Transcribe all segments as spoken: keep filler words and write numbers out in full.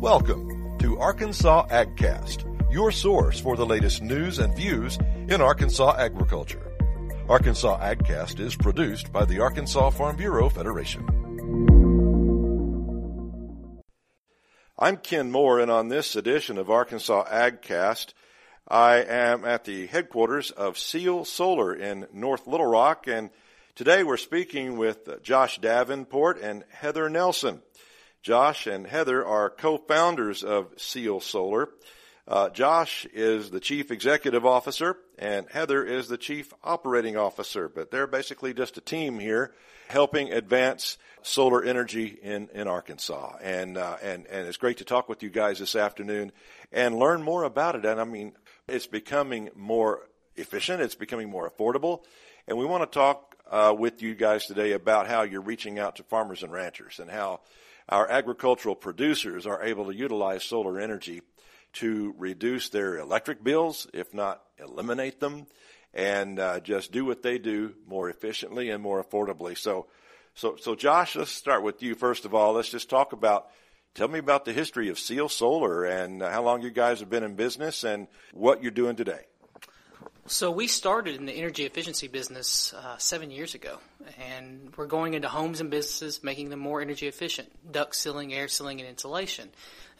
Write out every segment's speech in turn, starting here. Welcome to Arkansas AgCast, your source for the latest news and views in Arkansas agriculture. Arkansas AgCast is produced by the Arkansas Farm Bureau Federation. I'm Ken Moore, and on this edition of Arkansas AgCast, I am at the headquarters of Seal Solar in North Little Rock, and today we're speaking with Josh Davenport and Heather Nelson. Josh and Heather are co-founders of Seal Solar. Uh, Josh is the chief executive officer, and Heather is the chief operating officer, but they're basically just a team here helping advance solar energy in, in Arkansas. And, uh, and, and it's great to talk with you guys this afternoon and learn more about it. And I mean, it's becoming more efficient. It's becoming more affordable. And we want to talk uh, with you guys today about how you're reaching out to farmers and ranchers and how our agricultural producers are able to utilize solar energy to reduce their electric bills, if not eliminate them, and uh, just do what they do more efficiently and more affordably. So, so, so Josh, let's start with you first of all. Let's just talk about, tell me about the history of Seal Solar and how long you guys have been in business and what you're doing today. So we started in the energy efficiency business uh, seven years ago, and we're going into homes and businesses, making them more energy efficient, duct sealing, air sealing, and insulation.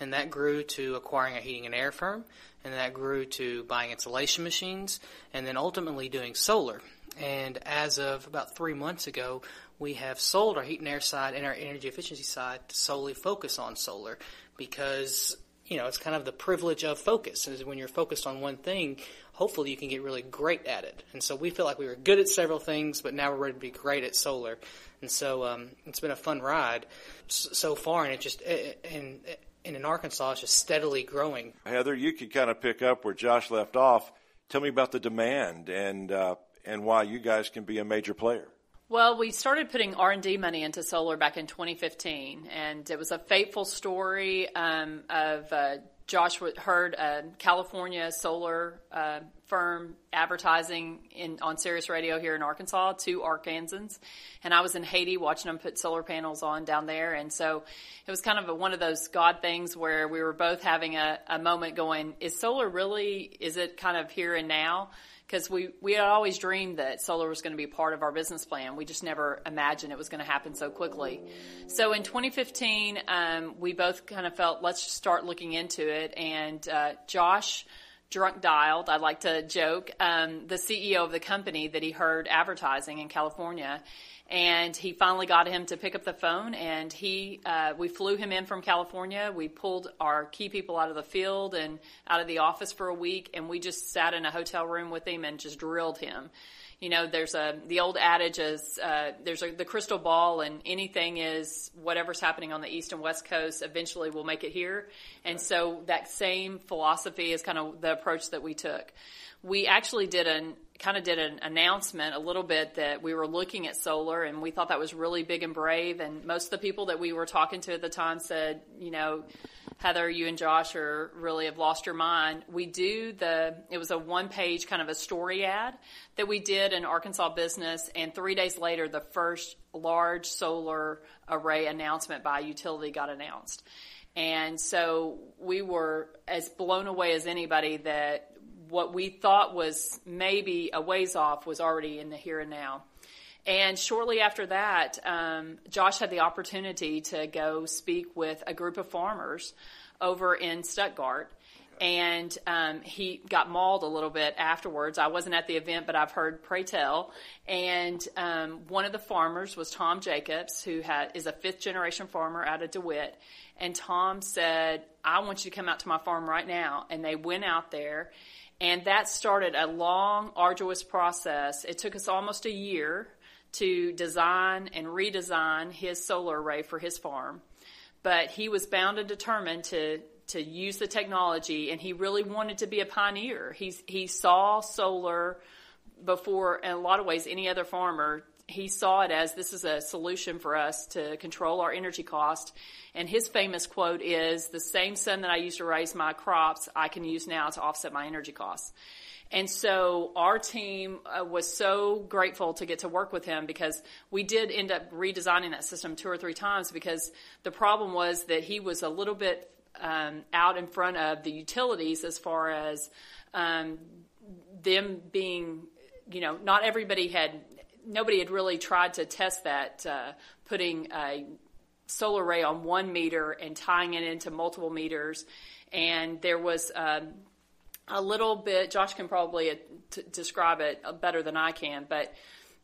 And that grew to acquiring a heating and air firm, and that grew to buying insulation machines, and then ultimately doing solar. And as of about three months ago, we have sold our heat and air side and our energy efficiency side to solely focus on solar because, you know, it's kind of the privilege of focus. Is when you're focused on one thing, hopefully you can get really great at it. And so we feel like we were good at several things, but now we're ready to be great at solar. And so um, it's been a fun ride so far, and it just and, and in Arkansas it's just steadily growing. Heather, you could kind of pick up where Josh left off. Tell me about the demand and uh, and why you guys can be a major player. Well, we started putting R and D money into solar back in twenty fifteen, and it was a fateful story um, of uh, Josh heard a California solar uh, firm advertising in on Sirius Radio here in Arkansas to Arkansans, and I was in Haiti watching them put solar panels on down there, and so it was kind of a, one of those God things where we were both having a, a moment going, is solar really, is it kind of here and now? Because we, we had always dreamed that solar was going to be part of our business plan. We just never imagined it was going to happen so quickly. So in twenty fifteen, um, we both kind of felt, let's just start looking into it. And uh, Josh drunk dialed, I like to joke, um, the C E O of the company that he heard advertising in California. And he finally got him to pick up the phone, and he uh, we flew him in from California. We pulled our key people out of the field and out of the office for a week, and we just sat in a hotel room with him and just drilled him. You know, there's a the old adage is uh, there's a, the crystal ball, and anything is whatever's happening on the East and West Coast eventually will make it here. And so that same philosophy is kind of the approach that we took. We actually did an kind of did an announcement a little bit that we were looking at solar, and we thought that was really big and brave. And most of the people that we were talking to at the time said, you know, Heather, you and Josh are really have lost your mind. We do the, it was a one page kind of a story ad that we did in Arkansas Business. And three days later, the first large solar array announcement by a utility got announced. And so we were as blown away as anybody that what we thought was maybe a ways off was already in the here and now. And shortly after that, um, Josh had the opportunity to go speak with a group of farmers over in Stuttgart. And um, he got mauled a little bit afterwards. I wasn't at the event, but I've heard pray tell. And um, one of the farmers was Tom Jacobs, who had, is a fifth-generation farmer out of DeWitt. And Tom said, I want you to come out to my farm right now. And they went out there. And that started a long, arduous process. It took us almost a year to design and redesign his solar array for his farm. But he was bound and determined to, to use the technology, and he really wanted to be a pioneer. He's, he saw solar before, in a lot of ways, any other farmer. He saw it as this is a solution for us to control our energy cost. And his famous quote is, the same sun that I used to raise my crops, I can use now to offset my energy costs. And so our team uh, was so grateful to get to work with him, because we did end up redesigning that system two or three times, because the problem was that he was a little bit um, out in front of the utilities as far as um, them being, you know, not everybody had, nobody had really tried to test that, uh, putting a solar array on one meter and tying it into multiple meters. And there was um, a little bit, Josh can probably t- describe it better than I can, but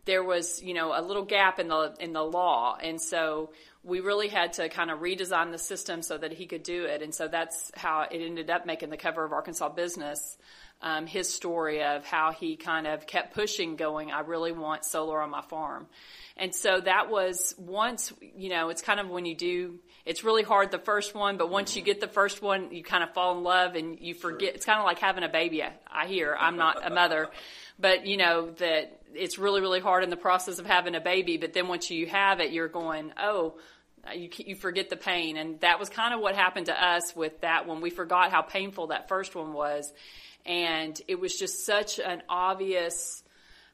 there was, you know, a little gap in the in the law. And so we really had to kind of redesign the system so that he could do it. And so that's how it ended up making the cover of Arkansas Business, um, his story of how he kind of kept pushing going, I really want solar on my farm. And so that was once, you know, it's kind of when you do, it's really hard the first one, but once mm-hmm. you get the first one, you kind of fall in love and you forget. Sure. It's kind of like having a baby, I hear. I'm not a mother. But, you know, that it's really, really hard in the process of having a baby. But then once you have it, you're going, oh, you, you forget the pain. And that was kind of what happened to us with that one. We forgot how painful that first one was. And it was just such an obvious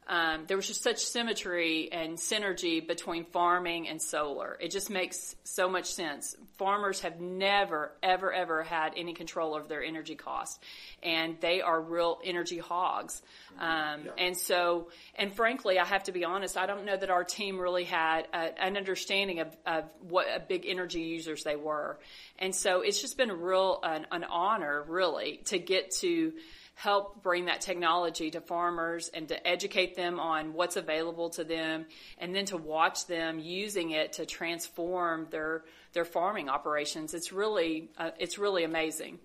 um, – there was just such symmetry and synergy between farming and solar. It just makes so much sense. Farmers have never, ever, ever had any control over their energy costs, and they are real energy hogs. Um, yeah. And so – and frankly, I have to be honest, I don't know that our team really had a, an understanding of, of what a big energy users they were. And so it's just been a real an, an honor, really, to get to – help bring that technology to farmers and to educate them on what's available to them, and then to watch them using it to transform their their farming operations. It's really uh, it's really amazing.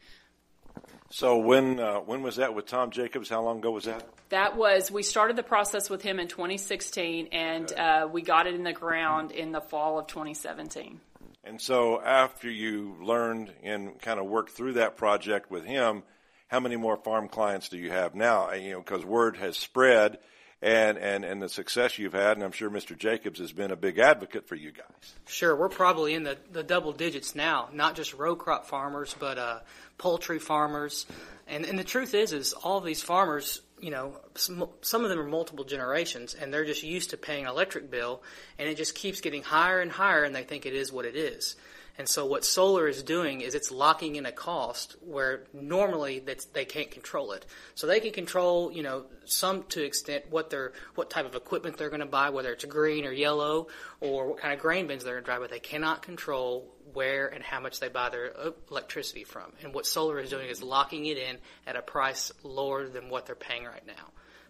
So when uh, when was that with Tom Jacobs? How long ago was that? That was, we started the process with him in twenty sixteen, and okay. uh, we got it in the ground in the fall of twenty seventeen. And so after you learned and kind of worked through that project with him, how many more farm clients do you have now? You know, because word has spread, and, and, and the success you've had, and I'm sure Mister Jacobs has been a big advocate for you guys. Sure. We're probably in the, the double digits now, not just row crop farmers, but uh, poultry farmers. And, and the truth is, is all these farmers, you know, some, some of them are multiple generations, and they're just used to paying an electric bill, and it just keeps getting higher and higher, and they think it is what it is. And so what solar is doing is it's locking in a cost where normally that's, they can't control it. So they can control, you know, some to extent what they're, what type of equipment they're going to buy, whether it's green or yellow, or what kind of grain bins they're going to drive, but they cannot control where and how much they buy their electricity from. And what solar is doing is locking it in at a price lower than what they're paying right now,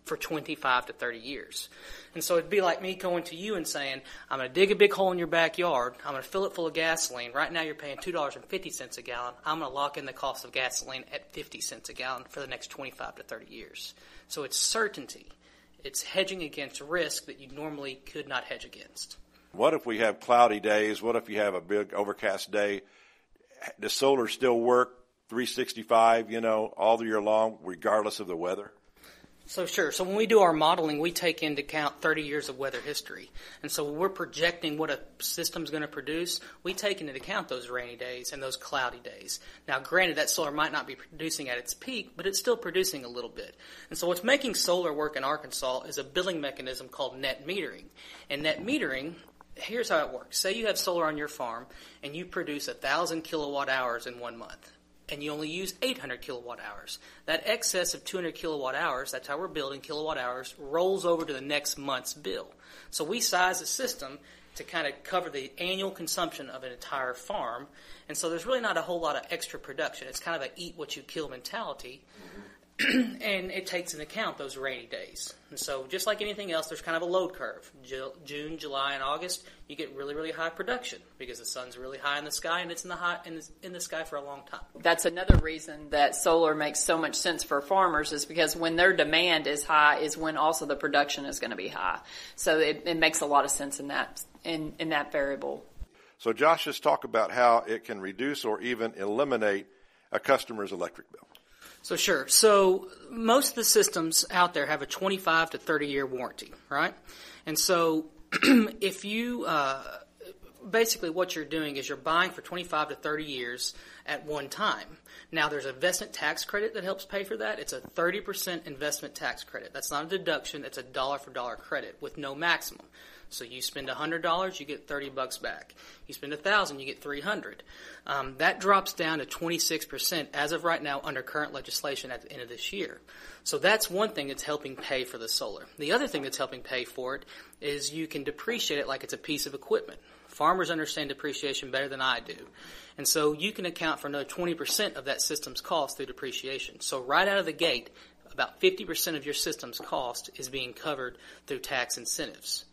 for twenty-five to thirty years. And so it'd be like me going to you and saying, I'm going to dig a big hole in your backyard. I'm going to fill it full of gasoline. Right now you're paying two dollars and fifty cents a gallon. I'm going to lock in the cost of gasoline at fifty cents a gallon for the next twenty-five to thirty years. So it's certainty. It's hedging against risk that you normally could not hedge against. What if we have cloudy days? What if you have a big overcast day? Does solar still work three sixty-five, you know, all year long, regardless of the weather? So sure. So when we do our modeling, we take into account thirty years of weather history. And so when we're projecting what a system's going to produce, we take into account those rainy days and those cloudy days. Now, granted, that solar might not be producing at its peak, but it's still producing a little bit. And so what's making solar work in Arkansas is a billing mechanism called net metering. And net metering, here's how it works. Say you have solar on your farm and you produce one thousand kilowatt hours in one month, and you only use eight hundred kilowatt hours. That excess of two hundred kilowatt hours, that's how we're building kilowatt hours, rolls over to the next month's bill. So we size the system to kind of cover the annual consumption of an entire farm, and so there's really not a whole lot of extra production. It's kind of an eat-what-you-kill mentality, and it takes into account those rainy days. And so just like anything else, there's kind of a load curve. June, July, and August, you get really, really high production because the sun's really high in the sky, and it's in the high, in the, in the sky for a long time. That's another reason that solar makes so much sense for farmers, is because when their demand is high is when also the production is going to be high. So it, it makes a lot of sense in that in, in that variable. So Josh, just talk about how it can reduce or even eliminate a customer's electric bill. So sure. So most of the systems out there have a twenty-five to thirty year warranty, right? And so if you uh, basically what you're doing is you're buying for twenty-five to thirty years at one time. Now there's an investment tax credit that helps pay for that. It's a thirty percent investment tax credit. That's not a deduction. It's a dollar for dollar credit with no maximum. So you spend one hundred dollars, you get thirty bucks back. You spend one thousand dollars, you get three hundred dollars. Um, that drops down to twenty-six percent as of right now under current legislation at the end of this year. So that's one thing that's helping pay for the solar. The other thing that's helping pay for it is you can depreciate it like it's a piece of equipment. Farmers understand depreciation better than I do. And so you can account for another twenty percent of that system's cost through depreciation. So right out of the gate, about fifty percent of your system's cost is being covered through tax incentives.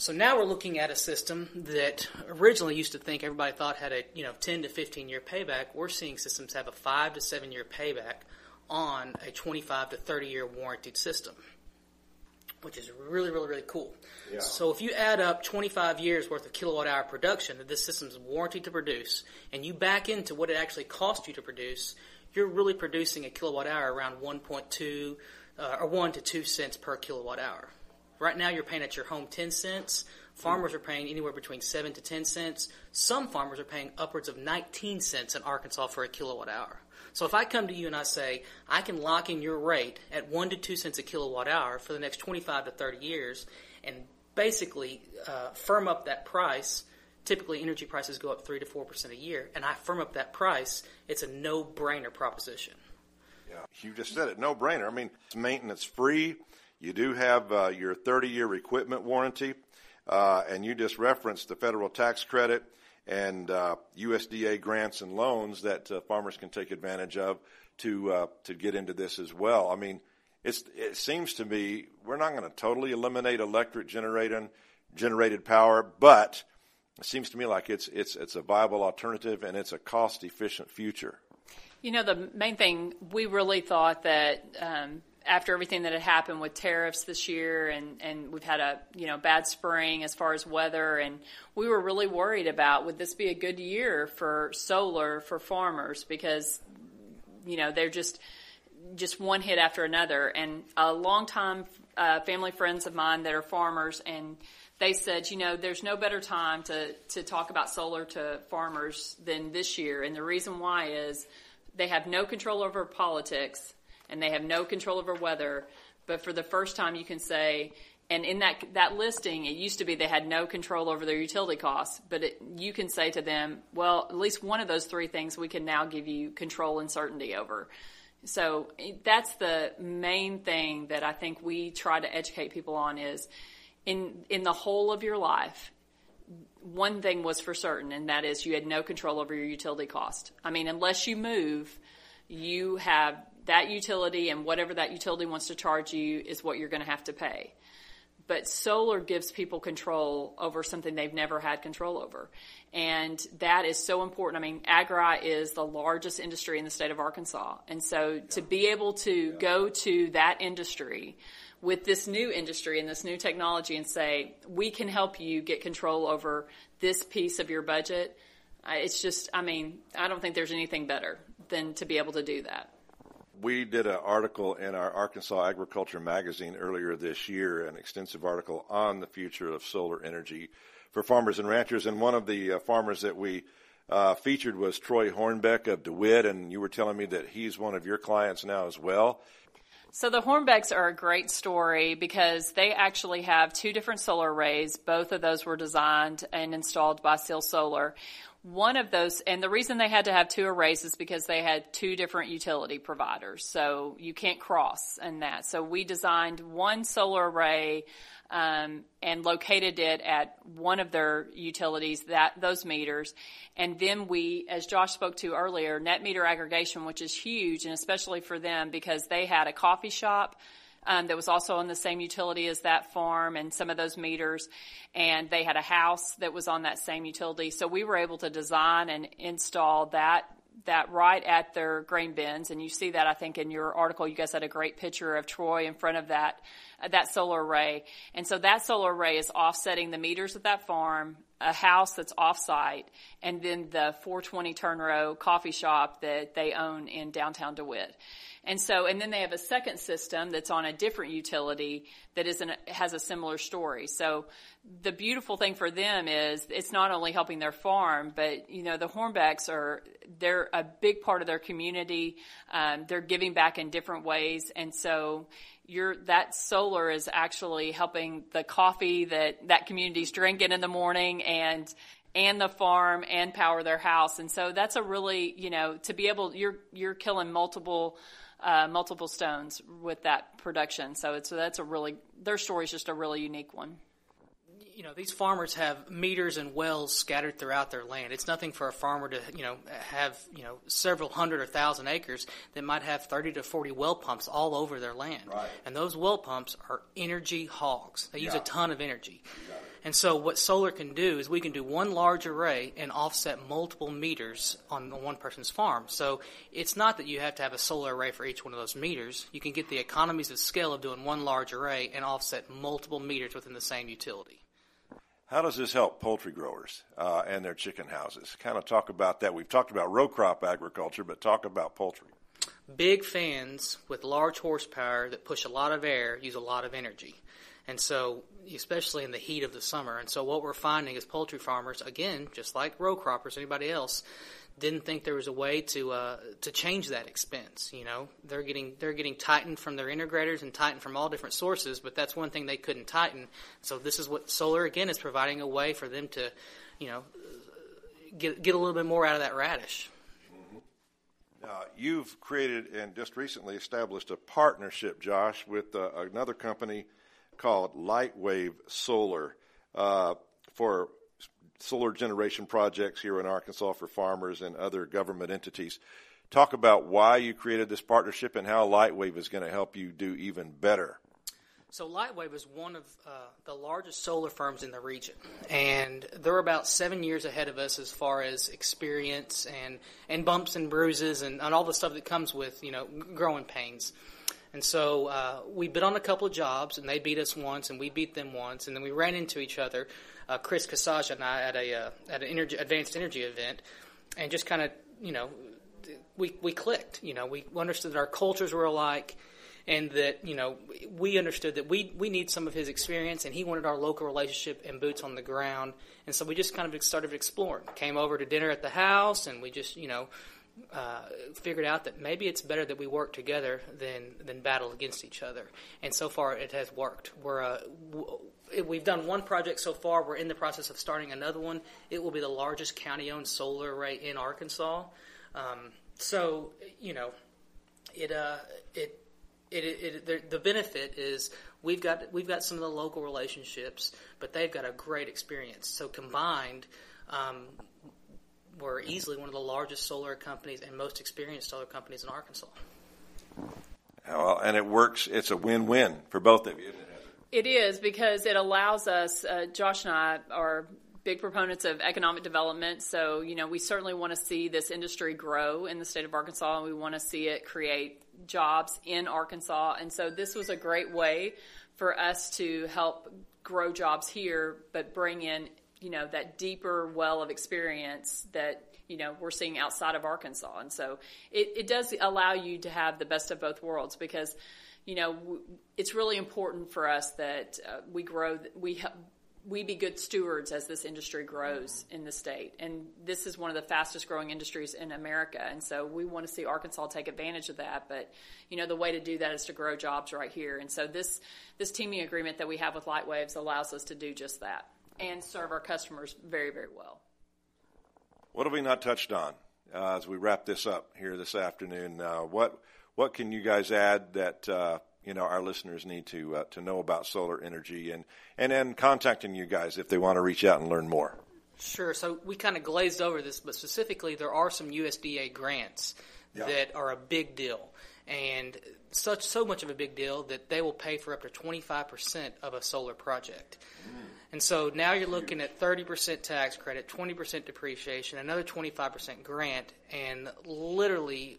So now we're looking at a system that originally used to think everybody thought had a you know ten to fifteen year payback. We're seeing systems have a five to seven year payback on a twenty-five to thirty year warranted system, which is really, really, really cool. Yeah. So if you add up twenty-five years worth of kilowatt-hour production that this system's warranted to produce, and you back into what it actually cost you to produce, you're really producing a kilowatt-hour around one point two uh, or one to two cents per kilowatt-hour. Right now you're paying at your home ten cents. Farmers are paying anywhere between seven to ten cents. Some farmers are paying upwards of nineteen cents in Arkansas for a kilowatt-hour. So if I come to you and I say, I can lock in your rate at one to two cents a kilowatt hour for the next twenty-five to thirty years and basically uh, firm up that price, typically energy prices go up three to four percent a year, and I firm up that price, it's a no-brainer proposition. Yeah, you just said it, no-brainer. I mean, it's maintenance-free. You do have uh, your thirty year equipment warranty, uh, and you just referenced the federal tax credit and uh, U S D A grants and loans that uh, farmers can take advantage of to uh, to get into this as well. I mean, it's, it seems to me we're not going to totally eliminate electric generating, generated power, but it seems to me like it's it's it's a viable alternative and it's a cost-efficient future. You know, the main thing, we really thought that um, after everything that had happened with tariffs this year and, and we've had a, you know, bad spring as far as weather, and we were really worried about would this be a good year for solar for farmers because, you know, they're just just one hit after another. And a longtime uh, family friends of mine that are farmers, and they said, you know, there's no better time to, to talk about solar to farmers than this year. And the reason why is they have no control over politics and they have no control over weather, but for the first time you can say, and in that that listing, it used to be they had no control over their utility costs, but it, you can say to them, well, at least one of those three things we can now give you control and certainty over. So that's the main thing that I think we try to educate people on is in in the whole of your life, one thing was for certain, and that is you had no control over your utility cost. I mean, unless you move, you have that utility, and whatever that utility wants to charge you is what you're going to have to pay. But solar gives people control over something they've never had control over, and that is so important. I mean, agri is the largest industry in the state of Arkansas, and so yeah. to be able to yeah. go to that industry with this new industry and this new technology and say, we can help you get control over this piece of your budget, it's just, I mean, I don't think there's anything better than to be able to do that. We did an article in our Arkansas Agriculture magazine earlier this year, an extensive article on the future of solar energy for farmers and ranchers. And one of the uh, farmers that we uh, featured was Troy Hornbeck of DeWitt, and you were telling me that he's one of your clients now as well. So the Hornbecks are a great story because they actually have two different solar arrays. Both of those were designed and installed by Seal Solar. One of those, and the reason they had to have two arrays is because they had two different utility providers, so you can't cross in that. So we designed one solar array um, and located it at one of their utilities, that those meters, and then we, as Josh spoke to earlier, net meter aggregation, which is huge, and especially for them because they had a coffee shop Um, that was also on the same utility as that farm and some of those meters, and they had a house that was on that same utility. So we were able to design and install that that right at their grain bins, and you see that, I think, in your article. You guys had a great picture of Troy in front of that uh, that solar array. And so that solar array is offsetting the meters at that farm, a house that's offsite, and then the four twenty Turn Row coffee shop that they own in downtown DeWitt. And so, and then they have a second system that's on a different utility that is an, has a similar story. So the beautiful thing for them is it's not only helping their farm, but, you know, the Hornbecks are, they're a big part of their community. Um, they're giving back in different ways. And so Your that solar is actually helping the coffee that that community's drinking in the morning, and and the farm, and power their house. And so that's a really, you know, to be able, you're you're killing multiple uh, multiple stones with that production. So it's so that's a really, their story's just a really unique one. You know, these farmers have meters and wells scattered throughout their land. It's nothing for a farmer to, you know, have, you know, several hundred or thousand acres that might have thirty to forty well pumps all over their land. Right. And those well pumps are energy hogs. They yeah. use a ton of energy. And so what solar can do is we can do one large array and offset multiple meters on one person's farm. So it's not that you have to have a solar array for each one of those meters. You can get the economies of scale of doing one large array and offset multiple meters within the same utility. How does this help poultry growers uh, and their chicken houses? Kind of talk about that. We've talked about row crop agriculture, but talk about poultry. Big fans with large horsepower that push a lot of air use a lot of energy, and so especially in the heat of the summer. And so what we're finding is poultry farmers, again, just like row croppers, anybody else, didn't think there was a way to uh, to change that expense. You know, they're getting they're getting tightened from their integrators and tightened from all different sources, but that's one thing they couldn't tighten. So this is what solar again is providing, a way for them to, you know, get get a little bit more out of that radish. Uh, you've created and just recently established a partnership, Josh, with uh, another company called Lightwave Solar uh, for solar generation projects here in Arkansas for farmers and other government entities. Talk about why you created this partnership and how Lightwave is going to help you do even better. So Lightwave is one of uh, the largest solar firms in the region, and they're about seven years ahead of us as far as experience and, and bumps and bruises and, and all the stuff that comes with, you know, growing pains. And so uh, we bid on a couple of jobs, and they beat us once, and we beat them once, and then we ran into each other, uh, Chris Kasaja and I, at a uh, at an energy, advanced energy event, and just kind of, you know, we we clicked. You know, we understood that our cultures were alike, and that, you know, we understood that we we need some of his experience, and he wanted our local relationship and boots on the ground, and so we just kind of started exploring. Came over to dinner at the house, and we just, you know, Uh, figured out that maybe it's better that we work together than than battle against each other, and so far it has worked. We're uh, w- we've done one project so far. We're in the process of starting another one. It will be the largest county-owned solar array in Arkansas. Um, so you know, it uh, it it, it, it the benefit is we've got we've got some of the local relationships, but they've got a great experience. So combined, Um, we're easily one of the largest solar companies and most experienced solar companies in Arkansas. Well, and it works. It's a win-win for both of you, isn't it, Heather? It is, because it allows us, uh, Josh and I are big proponents of economic development. So, you know, we certainly want to see this industry grow in the state of Arkansas, and we want to see it create jobs in Arkansas. And so this was a great way for us to help grow jobs here, but bring in, you know, that deeper well of experience that, you know, we're seeing outside of Arkansas. And so it, it does allow you to have the best of both worlds, because, you know, w- it's really important for us that uh, we grow, we ha- we be good stewards as this industry grows in the state. And this is one of the fastest growing industries in America. And so we want to see Arkansas take advantage of that. But, you know, the way to do that is to grow jobs right here. And so this, this teaming agreement that we have with Lightwaves allows us to do just that, and serve our customers very, very well. What have we not touched on uh, as we wrap this up here this afternoon? Uh, what what can you guys add that uh, you know, our listeners need to uh, to know about solar energy, and and then contacting you guys if they want to reach out and learn more? Sure. So we kind of glazed over this, but specifically there are some U S D A grants yeah. that are a big deal, and such so much of a big deal that they will pay for up to twenty-five percent of a solar project. Mm. And so now you're looking at thirty percent tax credit, twenty percent depreciation, another twenty-five percent grant, and literally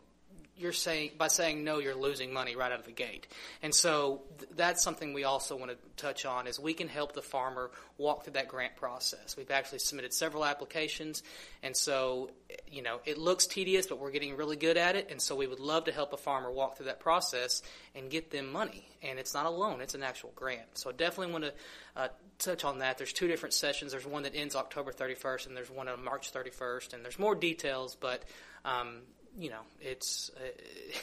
you're saying, by saying no, you're losing money right out of the gate. And so th- that's something we also want to touch on, is we can help the farmer walk through that grant process. We've actually submitted several applications, and so, you know, it looks tedious, but we're getting really good at it, and so we would love to help a farmer walk through that process and get them money. And it's not a loan, it's an actual grant. So I definitely want to uh, touch on that. There's two different sessions. There's one that ends October thirty-first, and there's one on March thirty-first, and there's more details, but um, you know, it's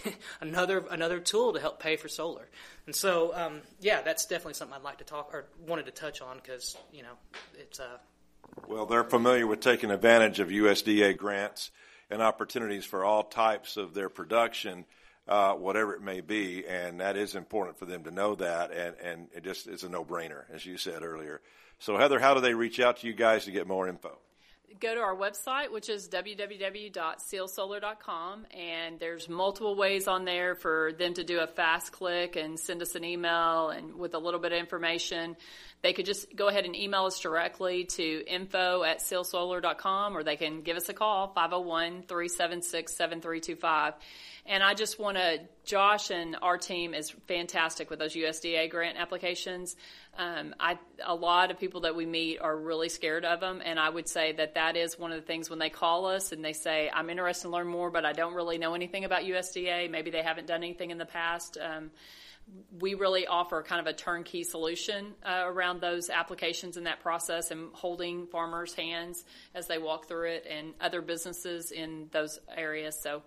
uh, another another tool to help pay for solar. And so, um, yeah, that's definitely something I'd like to talk or wanted to touch on because, you know, it's uh, – Well, they're familiar with taking advantage of U S D A grants and opportunities for all types of their production, uh, whatever it may be, and that is important for them to know that, and, and it just is a no-brainer, as you said earlier. So, Heather, how do they reach out to you guys to get more info? Go to our website, which is w w w dot seal solar dot com, and there's multiple ways on there for them to do a fast click and send us an email and with a little bit of information. They could just go ahead and email us directly to info at seal solar dot com, or they can give us a call, five oh one, three seven six, seven three two five. And I just want to, Josh and our team is fantastic with those U S D A grant applications. Um, I a lot of people that we meet are really scared of them, and I would say that that is one of the things when they call us and they say, I'm interested to learn more, but I don't really know anything about U S D A. Maybe they haven't done anything in the past. Um, we really offer kind of a turnkey solution uh, around those applications and that process, and holding farmers' hands as they walk through it and other businesses in those areas. So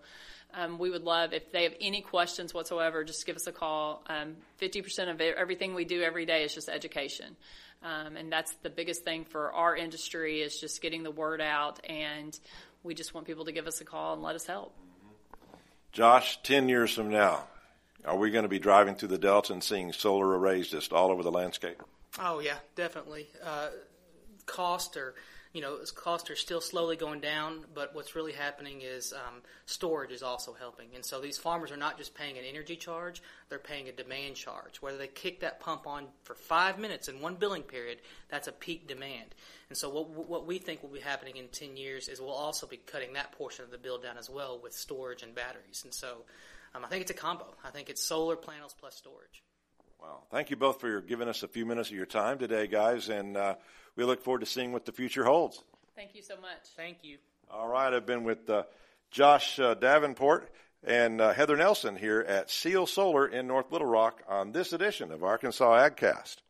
um, we would love, if they have any questions whatsoever, just give us a call. Um, fifty percent of everything we do every day is just education. Um, and that's the biggest thing for our industry, is just getting the word out. And we just want people to give us a call and let us help. Josh, ten years from now, are we going to be driving through the Delta and seeing solar arrays just all over the landscape? Oh, yeah, definitely. Uh, cost or, you know, costs are still slowly going down, but what's really happening is um, storage is also helping. And so these farmers are not just paying an energy charge, they're paying a demand charge. Whether they kick that pump on for five minutes in one billing period, that's a peak demand. And so what what we think will be happening in ten years is we'll also be cutting that portion of the bill down as well with storage and batteries. And so Um, I think it's a combo. I think it's solar panels plus storage. Wow. Thank you both for your giving us a few minutes of your time today, guys, and uh, we look forward to seeing what the future holds. Thank you so much. Thank you. All right. I've been with uh, Josh uh, Davenport and uh, Heather Nelson here at Seal Solar in North Little Rock on this edition of Arkansas AgCast.